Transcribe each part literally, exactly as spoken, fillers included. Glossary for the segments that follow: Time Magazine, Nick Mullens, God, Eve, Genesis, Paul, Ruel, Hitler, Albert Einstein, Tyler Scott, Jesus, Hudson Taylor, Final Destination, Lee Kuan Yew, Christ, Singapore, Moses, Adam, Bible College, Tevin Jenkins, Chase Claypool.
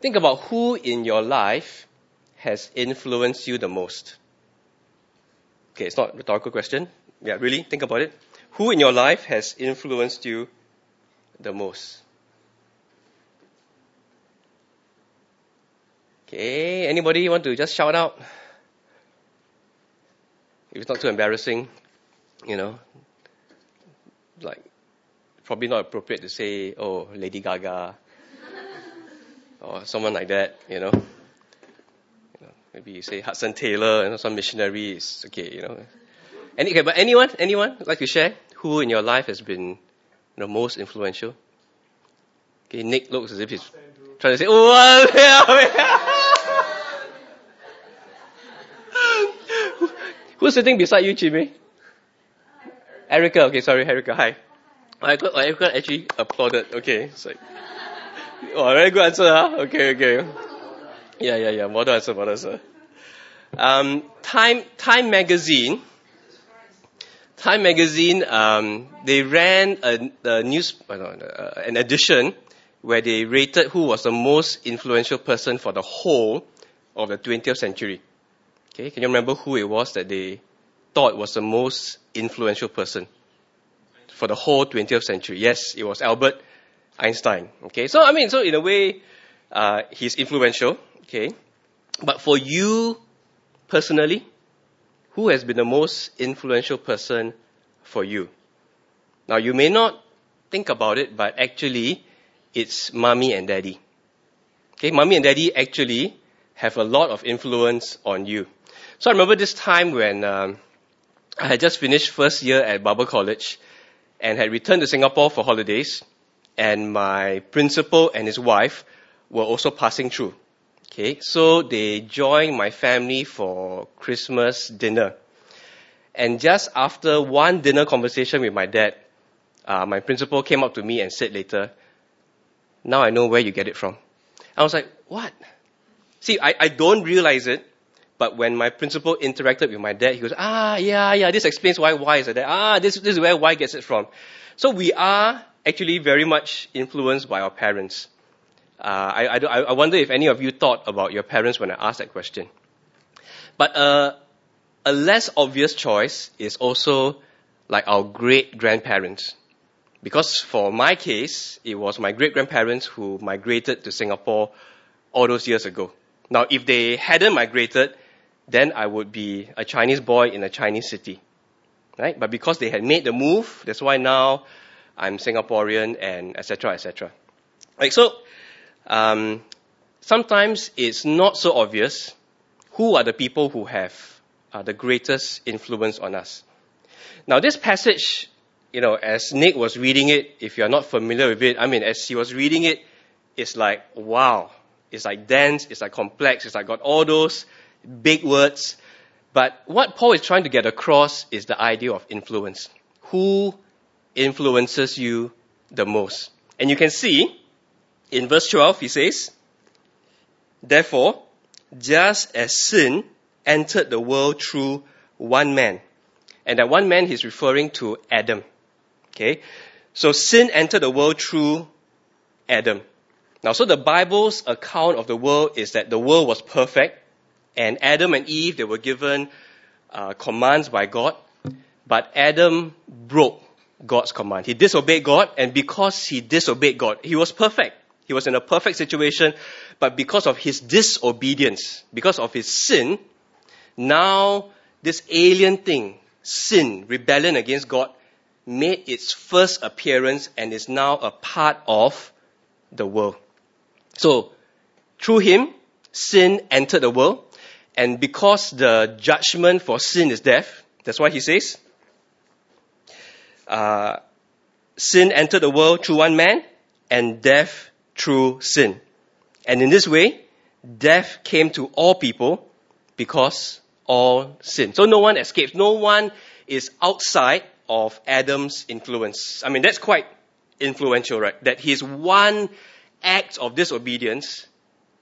Think about who in your life has influenced you the most. Okay, it's not a rhetorical question. Yeah, really, think about it. Who in your life has influenced you the most? Okay, anybody want to just shout out? If it's not too embarrassing, you know, like, probably not appropriate to say, oh, Lady Gaga, or someone like that, you know. You know, maybe you say Hudson Taylor, you know, some missionary is okay, you know. Any, okay, but anyone, anyone like to share who in your life has been the most influential? Okay, Nick looks as if he's trying to say, oh, yeah, yeah. Who's sitting beside you, Jimmy? Erica, okay, sorry, Erica, hi. I got, I got actually applauded. Okay, it's like, oh, very good answer, huh? Okay, okay. Yeah, yeah, yeah. Model answer, model answer. Um, Time, Time Magazine. Time Magazine. Um, they ran a, a news, uh, an edition where they rated who was the most influential person for the whole of the twentieth century. Okay, can you remember who it was that they thought was the most influential person for the whole twentieth century? Yes, it was Albert Einstein. Okay, so I mean, so in a way, uh, he's influential. Okay, but for you personally, who has been the most influential person for you? Now, you may not think about it, but actually, it's mommy and daddy. Okay, mommy and daddy actually have a lot of influence on you. So I remember this time when um, I had just finished first year at Bible College and had returned to Singapore for holidays. And my principal and his wife were also passing through. Okay, so they joined my family for Christmas dinner. And just after one dinner conversation with my dad, uh, my principal came up to me and said later, now I know where you get it from. I was like, what? See, I, I don't realize it, but when my principal interacted with my dad, he goes, ah, yeah, yeah, this explains why Y is there. Ah, this, this is where Y gets it from. So we are actually very much influenced by our parents. Uh, I, I, I wonder if any of you thought about your parents when I asked that question. But uh, a less obvious choice is also like our great-grandparents. Because for my case, it was my great-grandparents who migrated to Singapore all those years ago. Now, if they hadn't migrated, then I would be a Chinese boy in a Chinese city. Right? But because they had made the move, that's why now I'm Singaporean, and et cetera, et cetera. Like so, um, sometimes it's not so obvious who are the people who have uh, the greatest influence on us. Now, this passage, you know, as Nick was reading it, if you're not familiar with it, I mean, as he was reading it, it's like, wow, it's like dense, it's like complex, it's like got all those big words. But what Paul is trying to get across is the idea of influence. Who influences you the most? And you can see in verse twelve, he says, therefore, just as sin entered the world through one man, and that one man he's referring to Adam. Okay, so sin entered the world through Adam. Now, so the Bible's account of the world is that the world was perfect, and Adam and Eve, they were given uh, commands by God, but Adam broke God's command. He disobeyed God, and because he disobeyed God, he was perfect. He was in a perfect situation, but because of his disobedience, because of his sin, now this alien thing, sin, rebellion against God, made its first appearance and is now a part of the world. So, through him, sin entered the world, and because the judgment for sin is death, that's why he says, Uh, sin entered the world through one man, and death through sin. And in this way, death came to all people because all sin. So no one escapes. No one is outside of Adam's influence. I mean, that's quite influential, right? That his one act of disobedience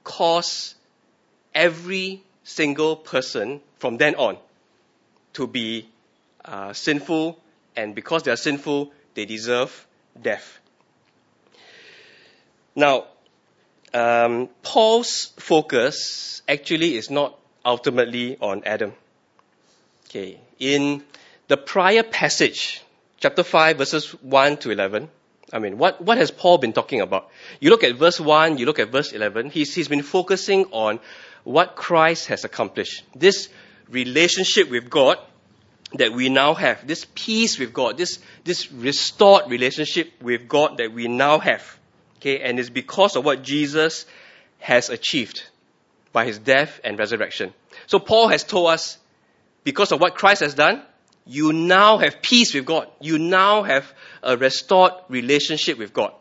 caused every single person from then on to be uh, sinful. And because they are sinful, they deserve death. Now, um, Paul's focus actually is not ultimately on Adam. Okay, in the prior passage, chapter five, verses one to eleven, I mean, what, what has Paul been talking about? You look at verse one, you look at verse eleven, he's, he's been focusing on what Christ has accomplished. This relationship with God that we now have, this peace with God, this, this restored relationship with God that we now have. Okay, and it's because of what Jesus has achieved by his death and resurrection. So Paul has told us, because of what Christ has done, you now have peace with God. You now have a restored relationship with God.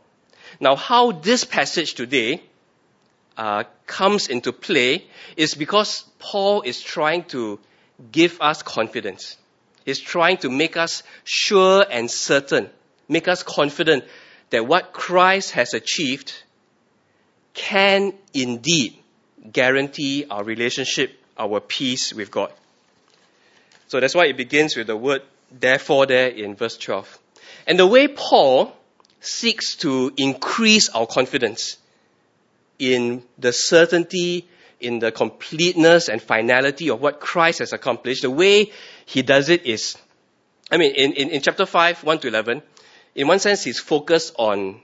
Now, how this passage today uh, comes into play is because Paul is trying to give us confidence. He's trying to make us sure and certain, make us confident that what Christ has achieved can indeed guarantee our relationship, our peace with God. So that's why it begins with the word therefore there in verse twelve. And the way Paul seeks to increase our confidence in the certainty, in the completeness and finality of what Christ has accomplished, the way he does it is, I mean, in, in, in chapter five, one to eleven, in one sense, he's focused on,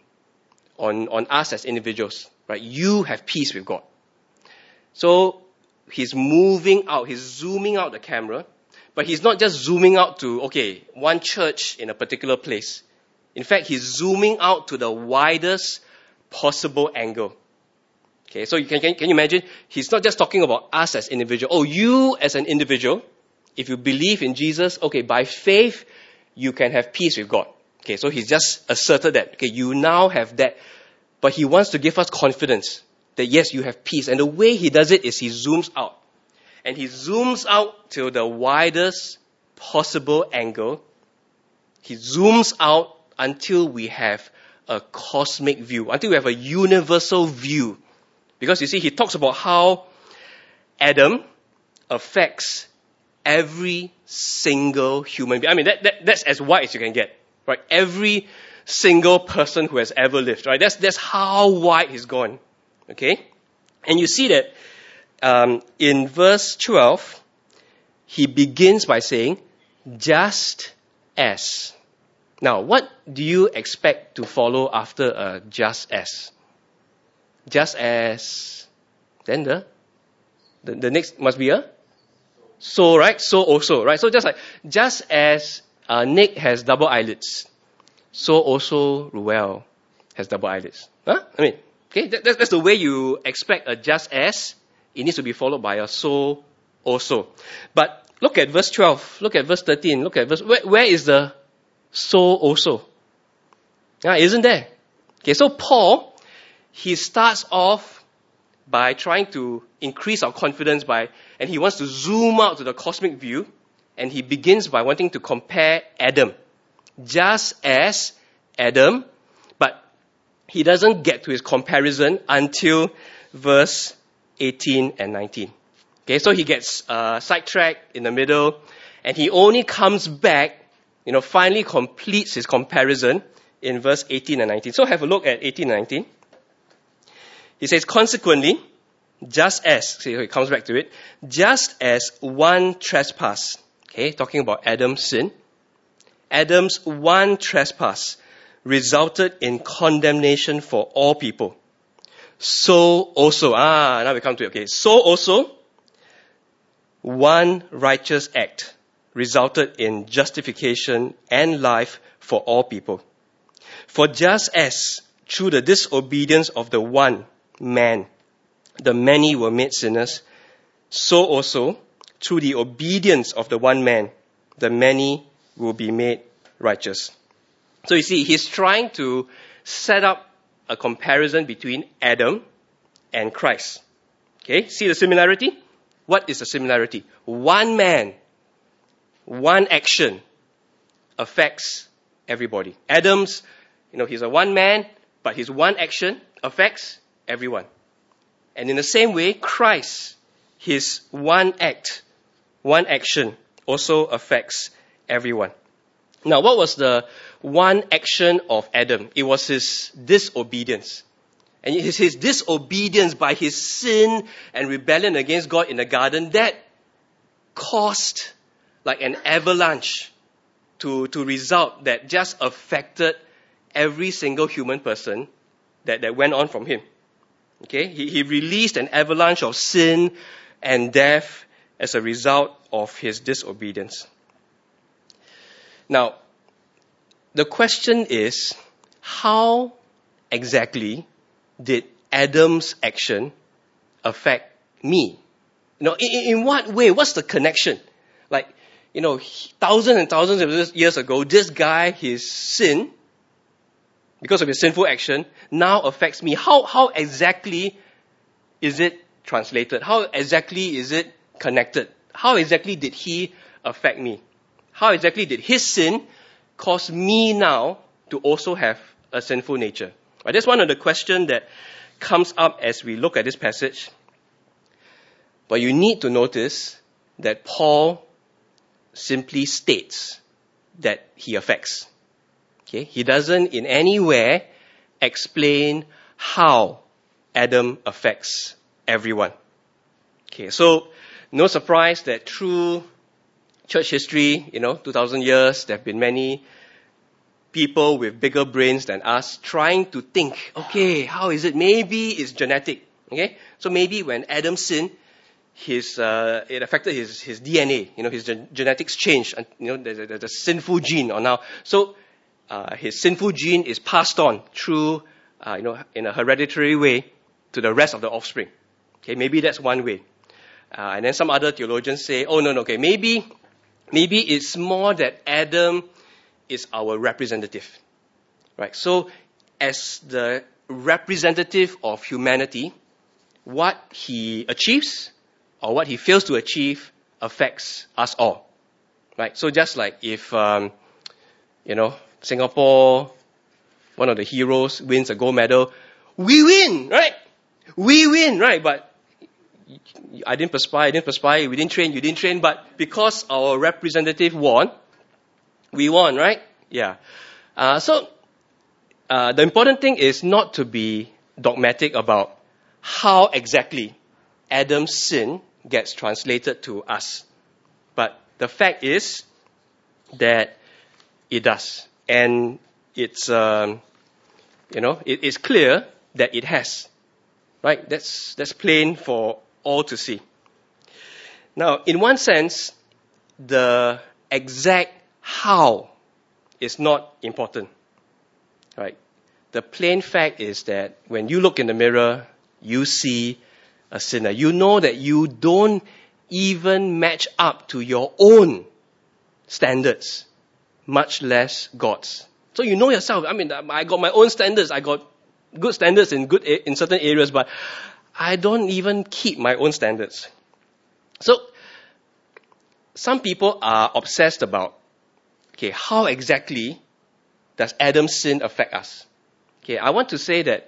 on, on us as individuals, right? You have peace with God. So he's moving out, he's zooming out the camera. But he's not just zooming out to, okay, one church in a particular place. In fact, he's zooming out to the widest possible angle. Okay, so you can, can, can you imagine? He's not just talking about us as individuals. Oh, you as an individual, if you believe in Jesus, okay, by faith, you can have peace with God. Okay, so he's just asserted that. Okay, you now have that. But he wants to give us confidence that yes, you have peace. And the way he does it is he zooms out. And he zooms out to the widest possible angle. He zooms out until we have a cosmic view, until we have a universal view. Because you see, he talks about how Adam affects every single human being. I mean, that, that that's as wide as you can get, right? Every single person who has ever lived, right? That's, that's how wide he's gone, okay? And you see that Um, in verse twelve, he begins by saying, just as. Now, what do you expect to follow after a just as? Just as. Then the, the, the next must be a so, right? So also, right? So just like, just as uh, Nick has double eyelids, so also Ruel has double eyelids. Huh? I mean, okay, that, that's the way you expect a just as. It needs to be followed by a so also. But look at verse twelve, look at verse thirteen, look at verse... Where, where is the so also? Ah, isn't there? Okay, so Paul, he starts off by trying to increase our confidence by... And he wants to zoom out to the cosmic view. And he begins by wanting to compare Adam. Just as Adam. But he doesn't get to his comparison until verse eighteen and nineteen. Okay, so he gets uh, sidetracked in the middle, and he only comes back, you know, finally completes his comparison in verse eighteen and nineteen. So have a look at eighteen and nineteen. He says, consequently, just as, see, he comes back to it, just as one trespass, okay, talking about Adam's sin, Adam's one trespass resulted in condemnation for all people. So also, ah, now we come to it. Okay, so also, one righteous act resulted in justification and life for all people. For just as through the disobedience of the one man, the many were made sinners, so also through the obedience of the one man, the many will be made righteous. So you see, he's trying to set up a comparison between Adam and Christ. Okay, see the similarity? What is the similarity? One man, one action affects everybody. Adam's, you know, he's a one man, but his one action affects everyone. And in the same way, Christ, his one act, one action also affects everyone. Now, what was the one action of Adam? It was his disobedience. And it is his disobedience by his sin and rebellion against God in the garden that caused like an avalanche to, to result that just affected every single human person that, that went on from him. Okay, he, he released an avalanche of sin and death as a result of his disobedience. Now, the question is, how exactly did Adam's action affect me? You know, in, in what way? What's the connection? Like, you know, thousands and thousands of years ago, this guy, his sin, because of his sinful action, now affects me. How, how exactly is it translated? How exactly is it connected? How exactly did he affect me? How exactly did his sin cause me now to also have a sinful nature? Right, that's one of the questions that comes up as we look at this passage. But you need to notice that Paul simply states that he affects. Okay? He doesn't in any way explain how Adam affects everyone. Okay, so no surprise that through church history, you know, two thousand years, there have been many people with bigger brains than us trying to think, okay, how is it? Maybe it's genetic. Okay, so maybe when Adam sinned, his uh, it affected his his D N A. You know, his gen- genetics changed. And, you know, there's a, there's a sinful gene or now. So uh, his sinful gene is passed on through, uh, you know, in a hereditary way to the rest of the offspring. Okay, maybe that's one way. Uh, and then some other theologians say, oh no, no, okay, maybe maybe it's more that Adam is our representative, right? So as the representative of humanity, what he achieves or what he fails to achieve affects us all, right? So just like if, um, you know, Singapore, one of the heroes wins a gold medal, we win, right? We win, right? But I didn't perspire, I didn't perspire, we didn't train, you didn't train, but because our representative won, we won, right? Yeah. Uh, so, uh, the important thing is not to be dogmatic about how exactly Adam's sin gets translated to us. But the fact is that it does. And it's, um, you know, it is clear that it has. Right? That's, that's plain for all to see. Now, in one sense, the exact how is not important, right? The plain fact is that when you look in the mirror, you see a sinner. You know that you don't even match up to your own standards, much less God's. So you know yourself. I mean, I got my own standards. I got good standards in good in certain areas, but I don't even keep my own standards. So some people are obsessed about, okay, how exactly does Adam's sin affect us? Okay, I want to say that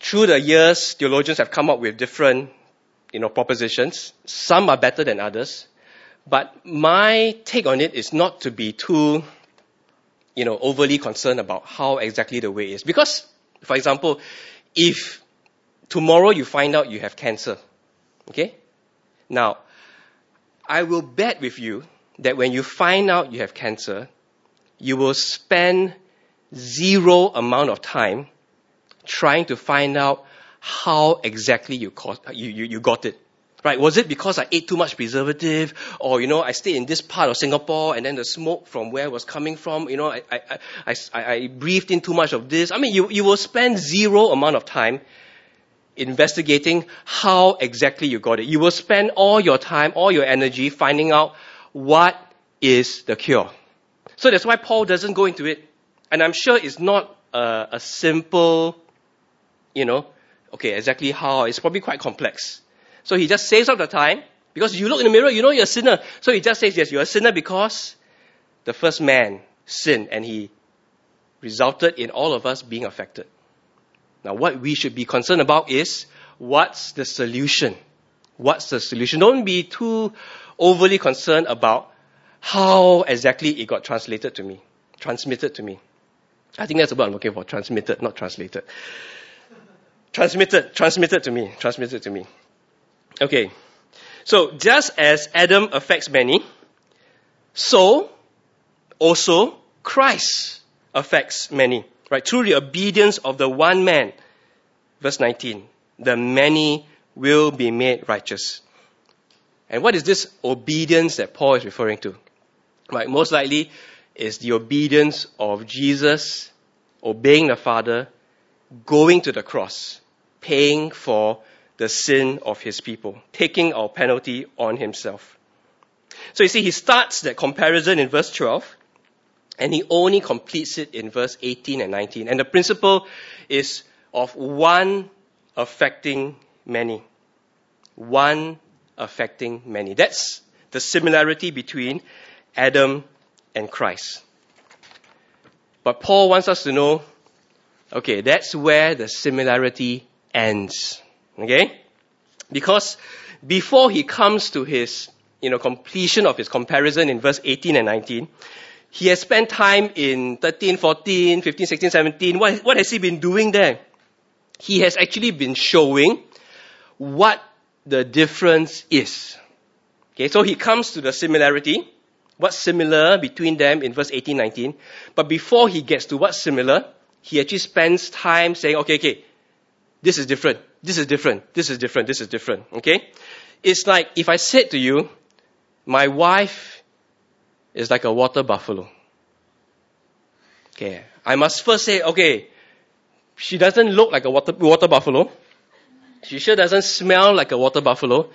through the years, theologians have come up with different, you know, propositions. Some are better than others, but my take on it is not to be too, you know, overly concerned about how exactly the way is. Because, for example, if tomorrow you find out you have cancer, okay, now I will bet with you that when you find out you have cancer, you will spend zero amount of time trying to find out how exactly you caught, you, you, you got it. Right? Was it because I ate too much preservative, or, you know, I stayed in this part of Singapore and then the smoke from where it was coming from, you know, I, I, I, I, I breathed in too much of this. I mean, you, you will spend zero amount of time investigating how exactly you got it. You will spend all your time, all your energy finding out what is the cure. So that's why Paul doesn't go into it. And I'm sure it's not a, a simple, you know, okay, exactly how. It's probably quite complex. So he just saves up the time, because you look in the mirror, you know you're a sinner. So he just says, yes, you're a sinner because the first man sinned and he resulted in all of us being affected. Now, what we should be concerned about is, what's the solution? What's the solution? Don't be too overly concerned about how exactly it got translated to me, transmitted to me. I think that's what I'm looking for, transmitted, not translated. Transmitted, transmitted to me, transmitted to me. Okay. So, just as Adam affects many, so also Christ affects many. Right? Through the obedience of the one man, verse nineteen, the many will be made righteous. And what is this obedience that Paul is referring to? Right? Most likely, it's the obedience of Jesus, obeying the Father, going to the cross, paying for the sin of his people, taking our penalty on himself. So you see, he starts that comparison in verse twelve, and he only completes it in verse eighteen and nineteen. And the principle is of one affecting many. One affecting many. That's the similarity between Adam and Christ. But Paul wants us to know, okay, that's where the similarity ends. Okay? Because before he comes to his, you know, completion of his comparison in verse eighteen and nineteen, he has spent time in thirteen, fourteen, fifteen, sixteen, seventeen. What, what has he been doing there? He has actually been showing what the difference is. Okay, so he comes to the similarity. What's similar between them in verse eighteen, nineteen. But before he gets to what's similar, he actually spends time saying, okay, okay, this is different. This is different. This is different. This is different. Okay? It's like if I said to you, my wife is like a water buffalo. Okay. I must first say, okay, she doesn't look like a water, water buffalo. She sure doesn't smell like a water buffalo.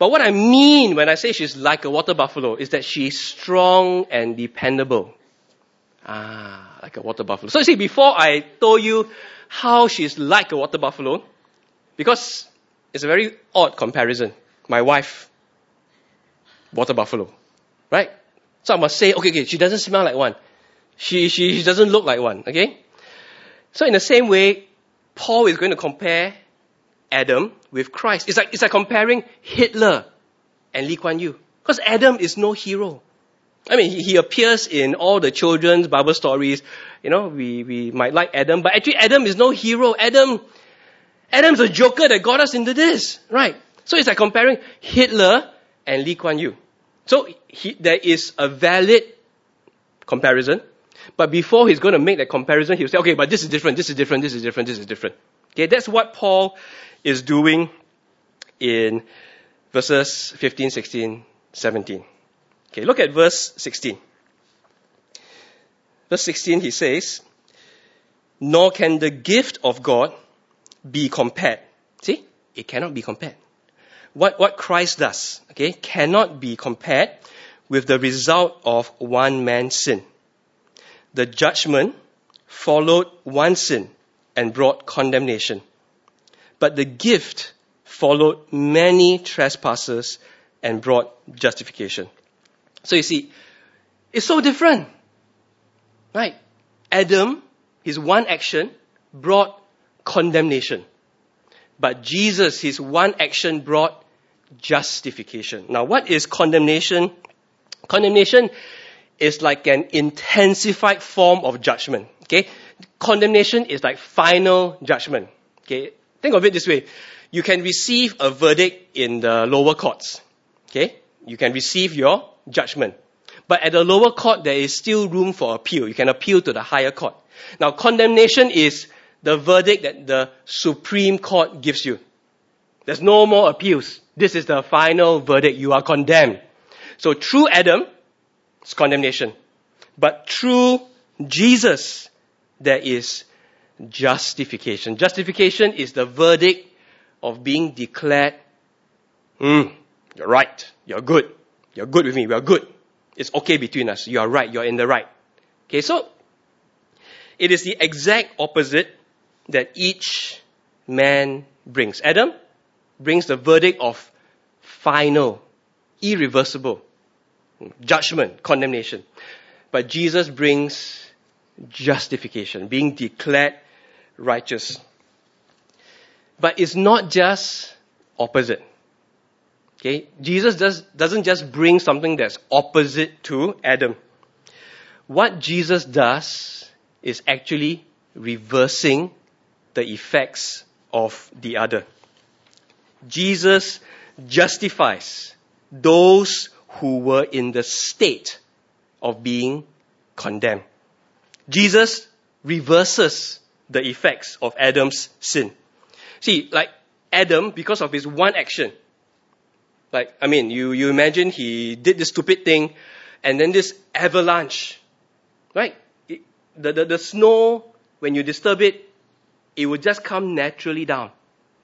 But what I mean when I say she's like a water buffalo is that she's strong and dependable. Ah, like a water buffalo. So you see, before I told you how she's like a water buffalo, because it's a very odd comparison. My wife, water buffalo, right? So I must say, okay, okay, she doesn't smell like one. She, she, she doesn't look like one, okay? So in the same way, Paul is going to compare Adam with Christ. It's like, it's like comparing Hitler and Lee Kuan Yew. Because Adam is no hero. I mean, he, he appears in all the children's Bible stories. You know, we, we might like Adam, but actually Adam is no hero. Adam, Adam's a joker that got us into this, right? So it's like comparing Hitler and Lee Kuan Yew. So he, there is a valid comparison, but before he's going to make that comparison, he'll say, okay, but this is different, this is different, this is different, this is different. Okay, that's what Paul is doing in verses fifteen, sixteen, seventeen. Okay, look at verse sixteen. Verse sixteen, he says, nor can the gift of God be compared. See, it cannot be compared. What, what Christ does, okay, cannot be compared with the result of one man's sin. The judgment followed one sin and brought condemnation. But the gift followed many trespasses and brought justification. So you see, it's so different. Right? Adam, his one action, brought condemnation. But Jesus, his one action, brought justification. Now, what is condemnation? Condemnation is like an intensified form of judgment. Okay? Condemnation is like final judgment. Okay? Think of it this way. You can receive a verdict in the lower courts. Okay? You can receive your judgment. But at the lower court, there is still room for appeal. You can appeal to the higher court. Now, condemnation is the verdict that the Supreme Court gives you. There's no more appeals. This is the final verdict. You are condemned. So through Adam, it's condemnation. But through Jesus, there is justification. Justification is the verdict of being declared, mm, you're right, you're good. You're good with me. We are good. It's okay between us. You are right. You are in the right. Okay, so it is the exact opposite that each man brings. Adam brings the verdict of final, irreversible judgment, condemnation. But Jesus brings justification, being declared righteous. But it's not just opposite. Okay, Jesus does, doesn't just bring something that's opposite to Adam. What Jesus does is actually reversing the effects of the other. Jesus justifies those who were in the state of being condemned. Jesus reverses the effects of Adam's sin. See, like Adam, because of his one action, like, I mean, you, you imagine he did this stupid thing, and then this avalanche, right? It, the, the, the snow, when you disturb it, it will just come naturally down,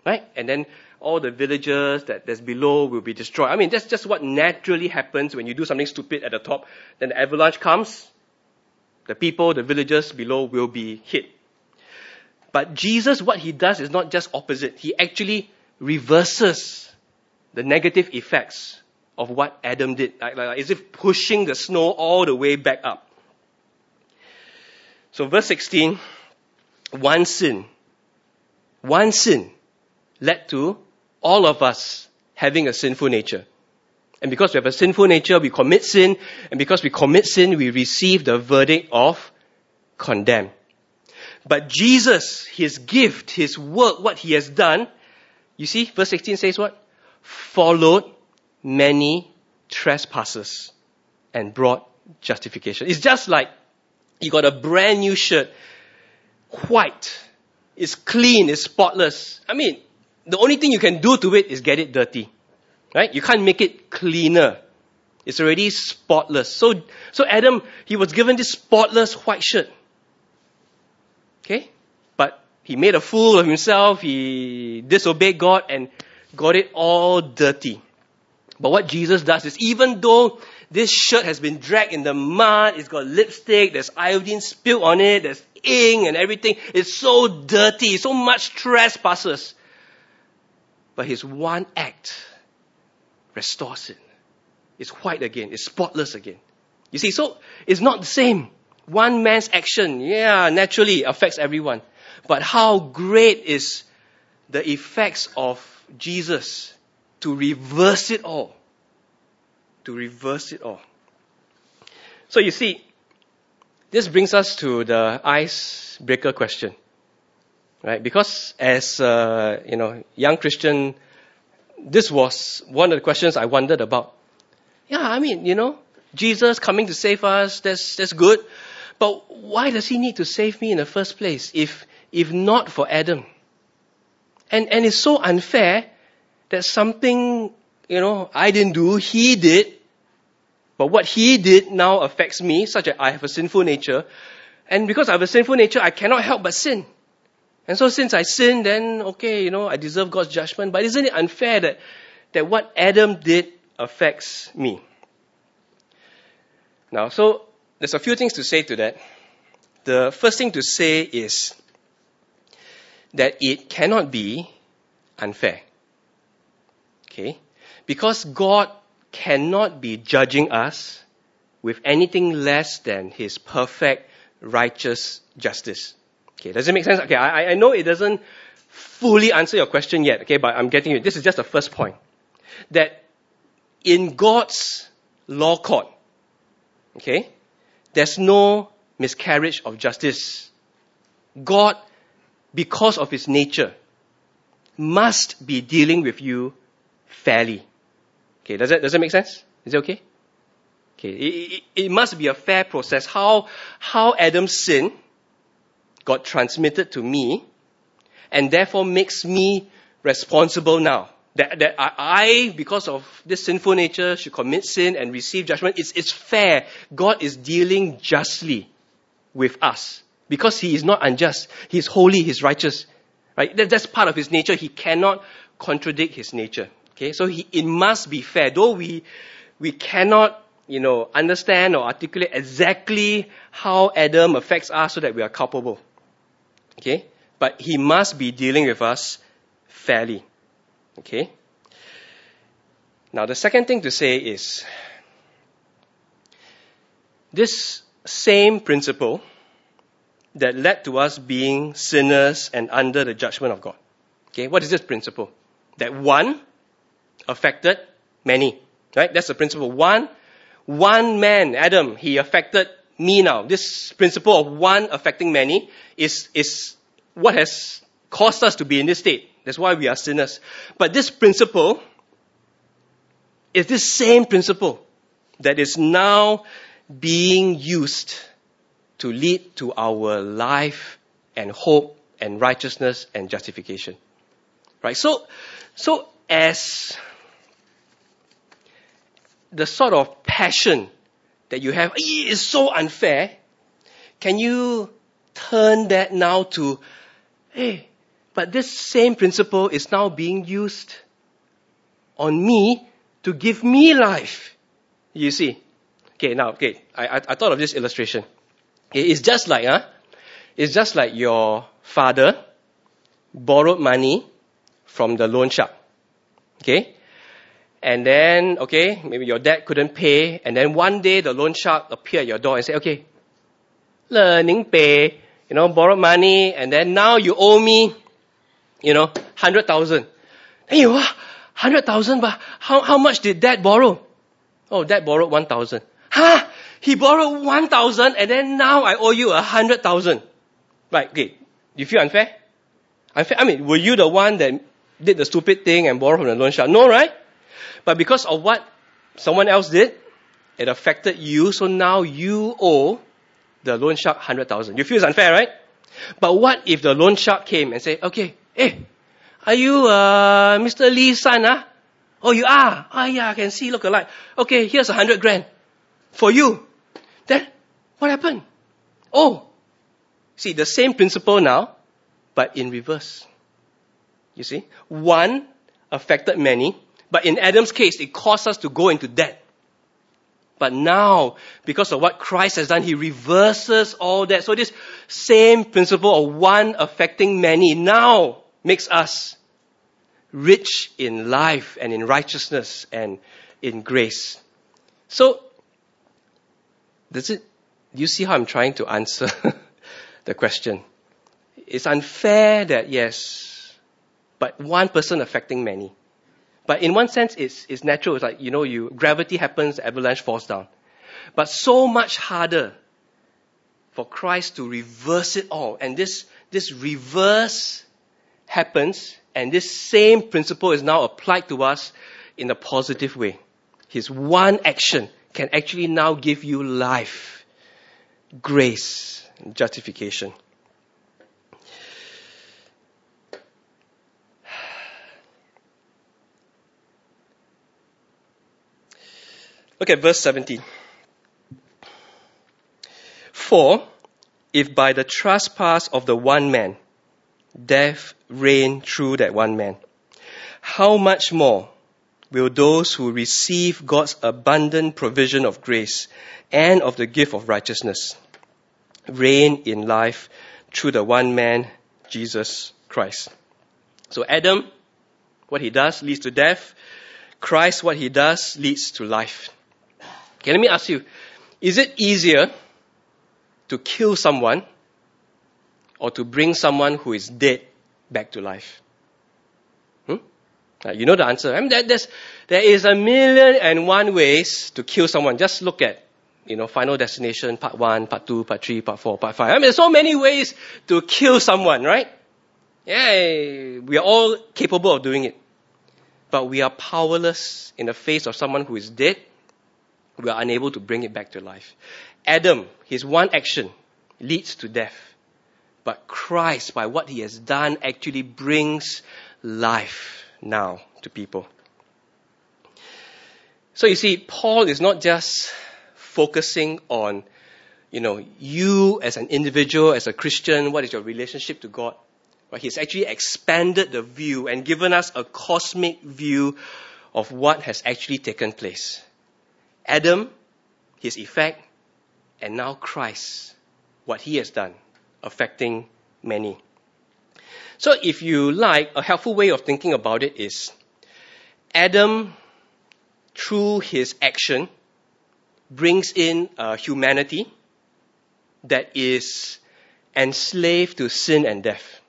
right? And then all the villagers that that's below will be destroyed. I mean, that's just what naturally happens when you do something stupid at the top. Then the avalanche comes, the people, the villagers below will be hit. But Jesus, what he does is not just opposite. He actually reverses the negative effects of what Adam did, like, like, as if pushing the snow all the way back up. So verse sixteen, one sin, one sin led to all of us having a sinful nature. And because we have a sinful nature, we commit sin. And because we commit sin, we receive the verdict of condemn. But Jesus, his gift, his work, what he has done, you see, verse sixteen says what? Followed many trespasses and brought justification. It's just like you got a brand new shirt, white, it's clean, it's spotless. I mean, the only thing you can do to it is get it dirty, right? You can't make it cleaner. It's already spotless. So, so Adam, he was given this spotless white shirt. Okay? But he made a fool of himself, he disobeyed God and got it all dirty. But what Jesus does is, even though this shirt has been dragged in the mud, it's got lipstick, there's iodine spilled on it, there's ink and everything, it's so dirty, so much trespasses. But his one act restores it. It's white again, it's spotless again. You see, so it's not the same. One man's action, yeah, naturally affects everyone. But how great is the effects of Jesus to reverse it all. To reverse it all. So you see, this brings us to the icebreaker question. Right? Because as uh, you know, young Christian, this was one of the questions I wondered about. Yeah, I mean, you know, Jesus coming to save us, that's that's good. But why does he need to save me in the first place if if not for Adam? And and it's so unfair that something, you know, I didn't do, he did. But what he did now affects me, such that I have a sinful nature. And because I have a sinful nature, I cannot help but sin. And so since I sin, then, okay, you know, I deserve God's judgment. But isn't it unfair that, that what Adam did affects me? Now, so there's a few things to say to that. The first thing to say is that it cannot be unfair. Okay? Because God cannot be judging us with anything less than his perfect, righteous justice. Okay, does it make sense? Okay, I, I know it doesn't fully answer your question yet, okay, but I'm getting it. This is just the first point. That in God's law court, okay, there's no miscarriage of justice. God, because of his nature, must be dealing with you fairly. Okay, does that, does that make sense? Is it okay? Okay, it, it, it must be a fair process. How, how Adam's sin got transmitted to me and therefore makes me responsible now. That, that I, because of this sinful nature, should commit sin and receive judgment. It's, it's fair. God is dealing justly with us. Because he is not unjust. He is holy. He is righteous. Right? That, that's part of his nature. He cannot contradict his nature. Okay? So he, it must be fair. Though we, we cannot, you know, understand or articulate exactly how Adam affects us so that we are culpable. Okay? But he must be dealing with us fairly. Okay? Now the second thing to say is, this same principle that led to us being sinners and under the judgment of God. Okay, what is this principle? That one affected many. Right? That's the principle. One, one man, Adam, he affected me now. This principle of one affecting many is, is what has caused us to be in this state. That's why we are sinners. But this principle is this same principle that is now being used to lead to our life and hope and righteousness and justification. Right? So, so as the sort of passion that you have is so unfair, can you turn that now to, hey, but this same principle is now being used on me to give me life. You see? Okay, now, okay, I, I, I thought of this illustration. Okay, it's just like, huh? It's just like your father borrowed money from the loan shark. Okay? And then, okay, maybe your dad couldn't pay. And then one day the loan shark appeared at your door and said, okay, learning pay, you know, borrowed money. And then now you owe me, you know, one hundred thousand. Hey, what? one hundred thousand? But how, how much did dad borrow? Oh, dad borrowed one thousand. Huh? He borrowed one thousand and then now I owe you one hundred thousand. Right, okay. Do you feel unfair? Unfair? I mean, were you the one that did the stupid thing and borrowed from the loan shark? No, right? But because of what someone else did, it affected you. So now you owe the loan shark one hundred thousand. You feel it's unfair, right? But what if the loan shark came and said, okay, hey, are you uh, Mister Lee's son? Huh? Oh, you are? Oh, yeah, I can see, look alike. Okay, here's a hundred grand for you. Then, what happened? Oh, see, the same principle now, but in reverse. You see? One affected many, but in Adam's case, it caused us to go into debt. But now, because of what Christ has done, He reverses all that. So this same principle of one affecting many now makes us rich in life and in righteousness and in grace. So, does it? Do you see how I'm trying to answer the question? It's unfair that, yes, but one person affecting many. But in one sense, it's, it's natural. It's like, you know, you gravity happens, avalanche falls down. But so much harder for Christ to reverse it all. And this, this reverse happens, and this same principle is now applied to us in a positive way. His one action can actually now give you life, grace, and justification. Look at verse seventeen. For if by the trespass of the one man, death reigned through that one man, how much more will those who receive God's abundant provision of grace and of the gift of righteousness reign in life through the one man, Jesus Christ? So Adam, what he does leads to death. Christ, what he does leads to life. Okay, let me ask you, is it easier to kill someone or to bring someone who is dead back to life? Hmm? Now, you know the answer. I mean, there, there is a million and one ways to kill someone. Just look at, you know, Final Destination, part one, part two, part three, part four, part five. I mean, there's so many ways to kill someone, right? Yeah, we are all capable of doing it. But we are powerless in the face of someone who is dead. We are unable to bring it back to life. Adam, his one action leads to death. But Christ, by what he has done, actually brings life now to people. So you see, Paul is not just focusing on, you know, you as an individual, as a Christian, what is your relationship to God? But he's actually expanded the view and given us a cosmic view of what has actually taken place. Adam, his effect, and now Christ, what he has done, affecting many. So if you like, a helpful way of thinking about it is, Adam, through his action, brings in a humanity that is enslaved to sin and death.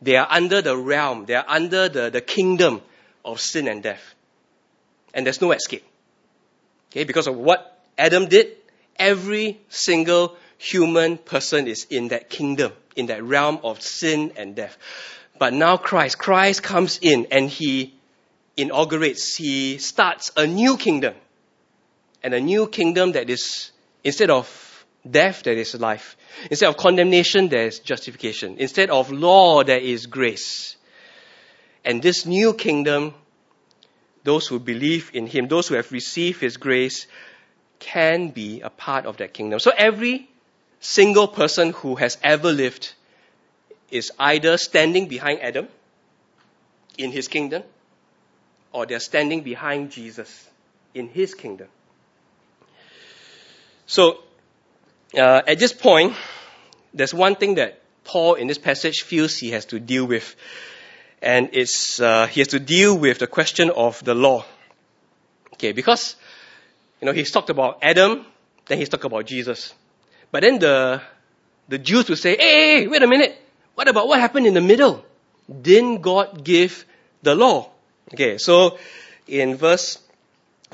They are under the realm, they are under the, the kingdom of sin and death. And there's no escape. Okay, because of what Adam did, every single human person is in that kingdom, in that realm of sin and death. But now Christ, Christ comes in and he inaugurates, he starts a new kingdom. And a new kingdom that is, instead of death, there is life. Instead of condemnation, there is justification. Instead of law, there is grace. And this new kingdom, those who believe in him, those who have received his grace, can be a part of that kingdom. So every single person who has ever lived is either standing behind Adam in his kingdom, or they're standing behind Jesus in his kingdom. So, uh, at this point, there's one thing that Paul in this passage feels he has to deal with. And it's uh, he has to deal with the question of the law. Okay, because, you know, he's talked about Adam, then he's talked about Jesus. But then the the Jews will say, hey, hey, wait a minute. What about what happened in the middle? Didn't God give the law? Okay, so in verse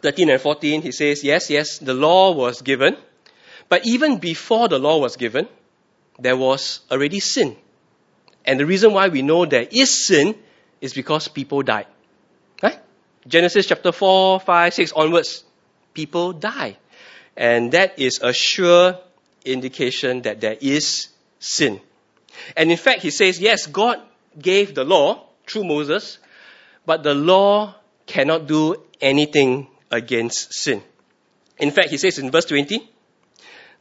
thirteen and fourteen, he says, yes, yes, the law was given. But even before the law was given, there was already sin. And the reason why we know there is sin is because people died. Right? Genesis chapter four, five, six onwards, people die. And that is a sure indication that there is sin. And in fact, he says, yes, God gave the law through Moses, but the law cannot do anything against sin. In fact, he says in verse twenty,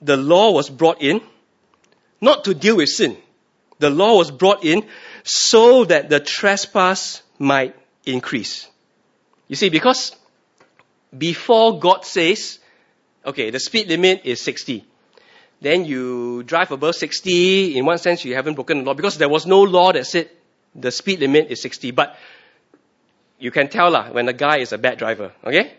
the law was brought in not to deal with sin. The law was brought in so that the trespass might increase. You see, because before God says, okay, the speed limit is sixty. Then you drive above sixty. In one sense, you haven't broken the law because there was no law that said the speed limit is sixty. But you can tell lah when a guy is a bad driver. Okay,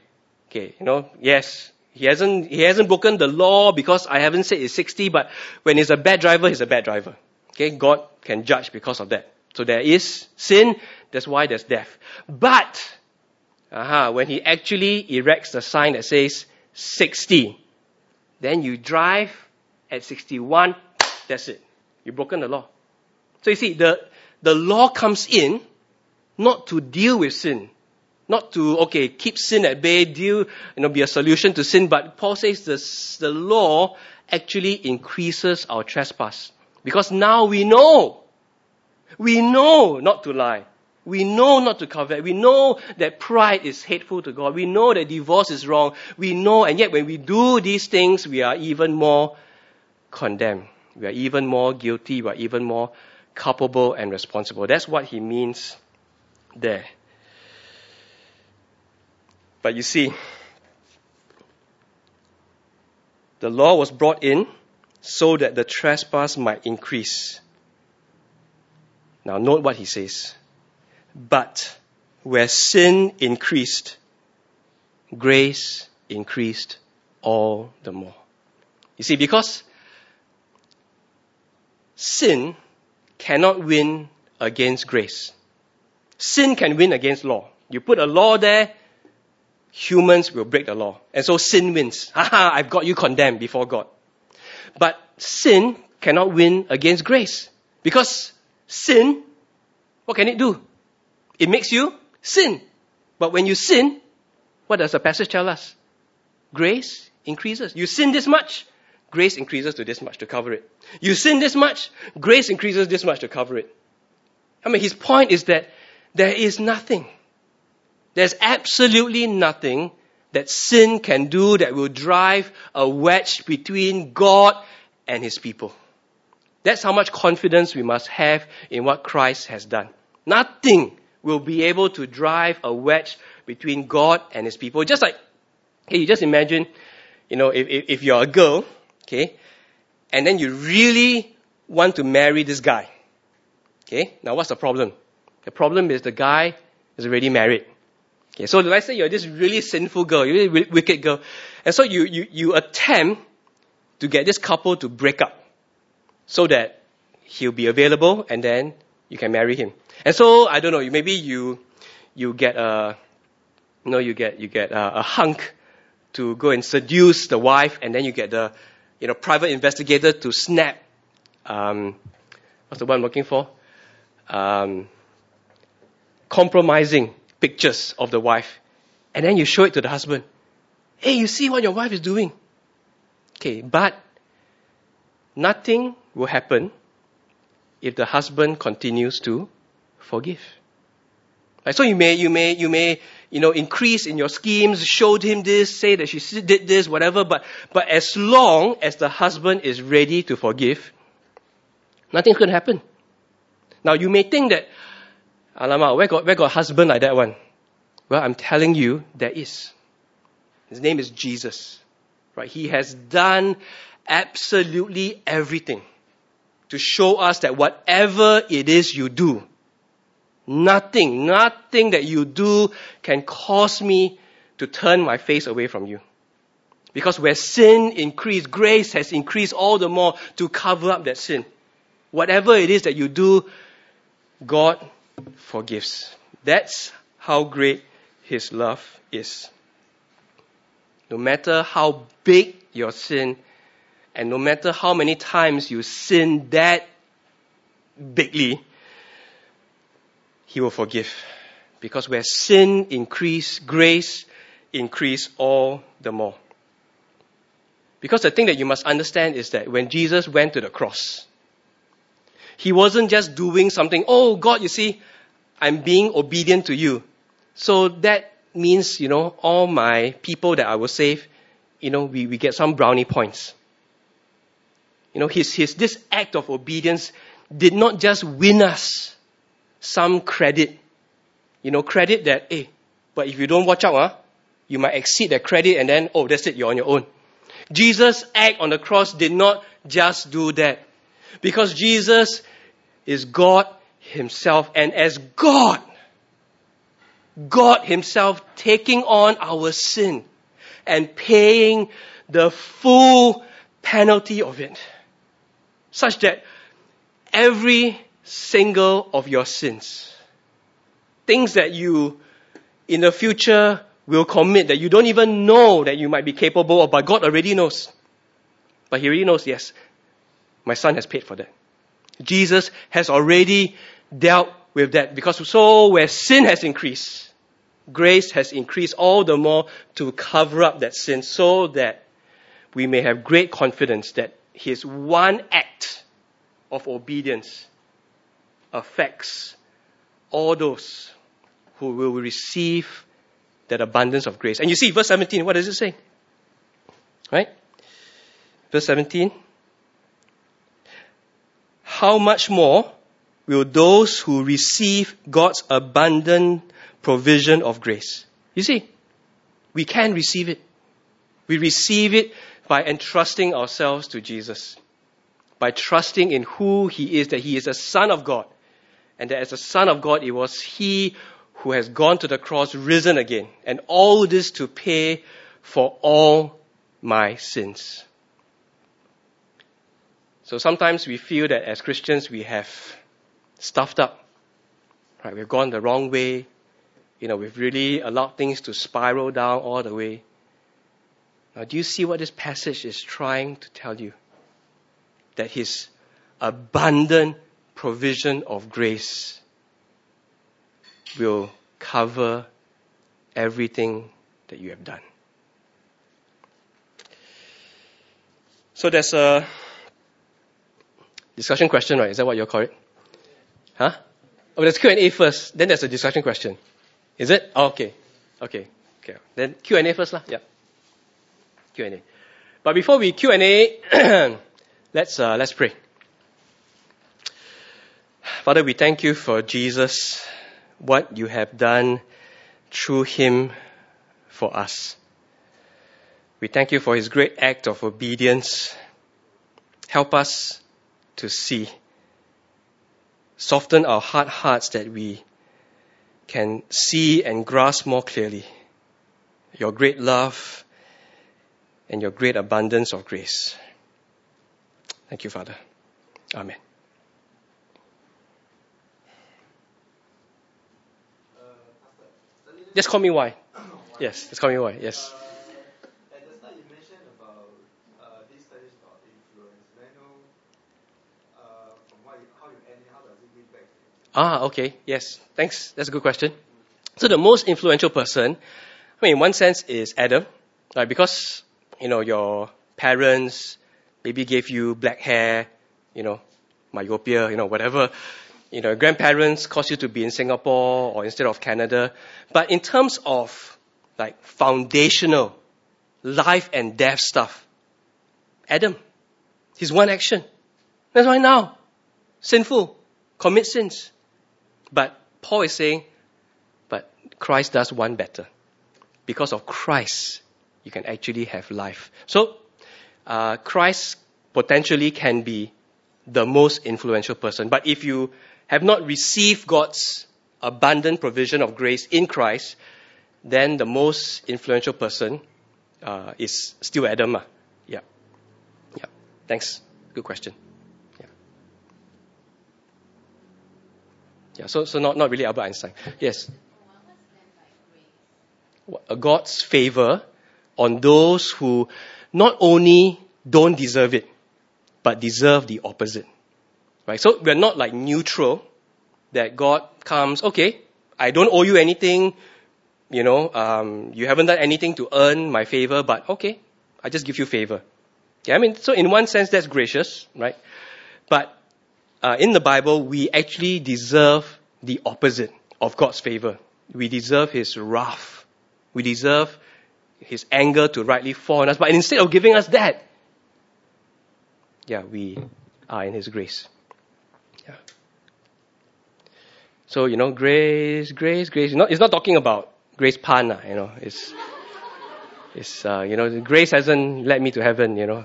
okay, you know, yes, he hasn't he hasn't broken the law because I haven't said it's sixty. But when he's a bad driver, he's a bad driver. Okay, God can judge because of that. So there is sin. That's why there's death. But aha, uh-huh, when he actually erects the sign that says sixty, then you drive at sixty-one, that's it. You've broken the law. So you see, the, the law comes in not to deal with sin, not to, okay, keep sin at bay, deal, you know, be a solution to sin. But Paul says this, the law actually increases our trespass. Because now we know, we know not to lie. We know not to covet. We know that pride is hateful to God. We know that divorce is wrong. We know, and yet when we do these things, we are even more condemned. We are even more guilty. We are even more culpable and responsible. That's what he means there. But you see, the law was brought in so that the trespass might increase. Now note what he says. But where sin increased, grace increased all the more. You see, because sin cannot win against grace. Sin can win against law. You put a law there, humans will break the law. And so sin wins. Haha, I've got you condemned before God. But sin cannot win against grace. Because sin, what can it do? It makes you sin. But when you sin, what does the passage tell us? Grace increases. You sin this much, grace increases to this much to cover it. You sin this much, grace increases this much to cover it. I mean, his point is that there is nothing. There's absolutely nothing that sin can do that will drive a wedge between God and his people. That's how much confidence we must have in what Christ has done. Nothing will be able to drive a wedge between God and his people. Just like, okay, you just imagine, you know, if, if, if you're a girl, okay, and then you really want to marry this guy. Okay, now what's the problem? The problem is the guy is already married. Okay, so let's say you're this really sinful girl, you're really wicked girl. And so you, you, you attempt to get this couple to break up so that he'll be available and then you can marry him. And so, I don't know, maybe you, you get a, you know, you get, you get a, a hunk to go and seduce the wife, and then you get the, you know, private investigator to snap, um, what's the one I'm looking for? Um, compromising pictures of the wife, and then you show it to the husband. Hey, you see what your wife is doing. Okay, but nothing will happen if the husband continues to forgive. Right? So you may, you may, you may, you know, increase in your schemes, showed him this, say that she did this, whatever. But but as long as the husband is ready to forgive, nothing's going to happen. Now you may think that, alamak, where got where got a husband like that one? Well, I'm telling you, there is. His name is Jesus. Right? He has done absolutely everything to show us that whatever it is you do, nothing, nothing that you do can cause me to turn my face away from you. Because where sin increased, grace has increased all the more to cover up that sin. Whatever it is that you do, God forgives. That's how great His love is. No matter how big your sin, and no matter how many times you sin that bigly, He will forgive. Because where sin increase, grace increase all the more. Because the thing that you must understand is that when Jesus went to the cross, He wasn't just doing something, oh God, you see, I'm being obedient to you. So that means, you know, all my people that I will save, you know, we, we get some brownie points. You know, his, his, this act of obedience did not just win us some credit. You know, credit that, hey, but if you don't watch out, huh, you might exceed that credit and then, oh, that's it, you're on your own. Jesus' act on the cross did not just do that. Because Jesus is God Himself. And as God, God Himself taking on our sin and paying the full penalty of it, such that every single of your sins, things that you in the future will commit that you don't even know that you might be capable of, but God already knows. But He already knows, yes, my Son has paid for that. Jesus has already dealt with that. Because so where sin has increased, grace has increased all the more to cover up that sin, so that we may have great confidence that His one act of obedience affects all those who will receive that abundance of grace. And you see, verse seventeen, what does it say? Right? Verse seventeen. How much more will those who receive God's abundant provision of grace? You see, we can receive it. We receive it by entrusting ourselves to Jesus, by trusting in who He is, that He is a Son of God, and that as a Son of God, it was He who has gone to the cross, risen again, and all this to pay for all my sins. So sometimes we feel that as Christians, we have stuffed up, right? We've gone the wrong way. You know, we've really allowed things to spiral down all the way. Now, do you see what this passage is trying to tell you? That His abundant provision of grace will cover everything that you have done. So there's a discussion question, right? Is that what you'll call it? Huh? Oh, there's Q and A first. Then there's a discussion question. Is it? Oh, okay. Okay. Okay. Then Q and A first lah. Yeah. Q and A. But before we Q and A, let's uh, let's pray. Father, we thank You for Jesus, what You have done through Him for us. We thank You for His great act of obedience. Help us to see. Soften our hard hearts that we can see and grasp more clearly Your great love and Your great abundance of grace. Thank You, Father. Amen. Uh, Pastor, just call me why. why. Yes, just call me why. Yes. Uh, at the start, you mentioned about uh, these studies about influence. May I know uh, from what, how you end it, how does it give back to you? Ah, okay. Yes. Thanks. That's a good question. So the most influential person, I mean, in one sense, is Adam, right? Because, you know, your parents maybe gave you black hair, you know, myopia, you know, whatever. You know, grandparents caused you to be in Singapore or instead of Canada. But in terms of, like, foundational life and death stuff, Adam, his one action. That's why now, sinful, commit sins. But Paul is saying, but Christ does one better. Because of Christ, you can actually have life. So, uh, Christ potentially can be the most influential person. But if you have not received God's abundant provision of grace in Christ, then the most influential person uh, is still Adam. Uh. Yeah. Yeah. Thanks. Good question. Yeah, so so not, not really Albert Einstein. Yes. God's favor on those who not only don't deserve it, but deserve the opposite. Right? So we're not like neutral that God comes, okay, I don't owe you anything, you know, um, you haven't done anything to earn my favor, but okay, I just give you favor. Yeah, I mean, so in one sense that's gracious, right? But Uh, in the Bible, we actually deserve the opposite of God's favor. We deserve His wrath. We deserve His anger to rightly fall on us. But instead of giving us that, yeah, we are in His grace. Yeah. So, you know, grace, grace, grace. Not, it's not talking about grace pana, you know. It's, it's uh, you know, grace hasn't led me to heaven, you know.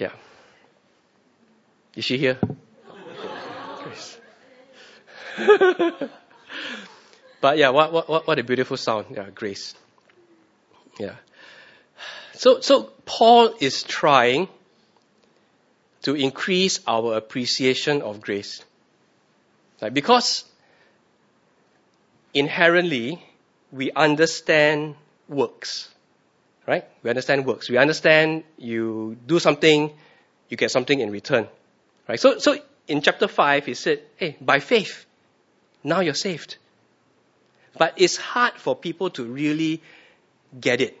Yeah. Is she here? Grace. But yeah, what what what a beautiful sound. Yeah, grace. Yeah. So so Paul is trying to increase our appreciation of grace. Like, because inherently we understand works. Right? We understand works. We understand you do something, you get something in return. Right, so, so in chapter five, he said, hey, by faith, now you're saved. But it's hard for people to really get it,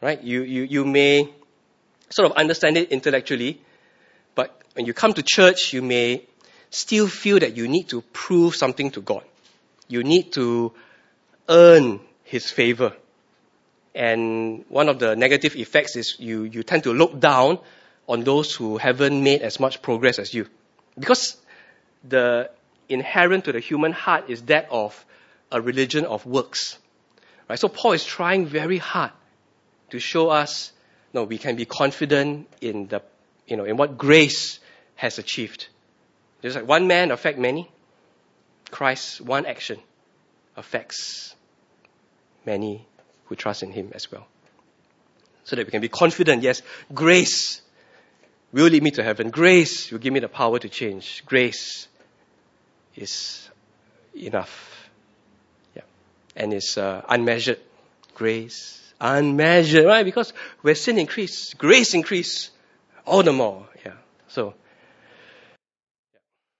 right? You, you, you may sort of understand it intellectually, but when you come to church, you may still feel that you need to prove something to God. You need to earn His favor. And one of the negative effects is you, you tend to look down on those who haven't made as much progress as you. Because the inherent to the human heart is that of a religion of works. Right? So Paul is trying very hard to show us, no, we can be confident in the, you know, in what grace has achieved. Just like one man affects many, Christ's one action affects many who trust in Him as well. So that we can be confident, yes, grace will lead me to heaven. Grace will give me the power to change. Grace is enough. Yeah. And it's uh, unmeasured. Grace, unmeasured, right? Because where sin increase, grace increase all the more. Yeah. So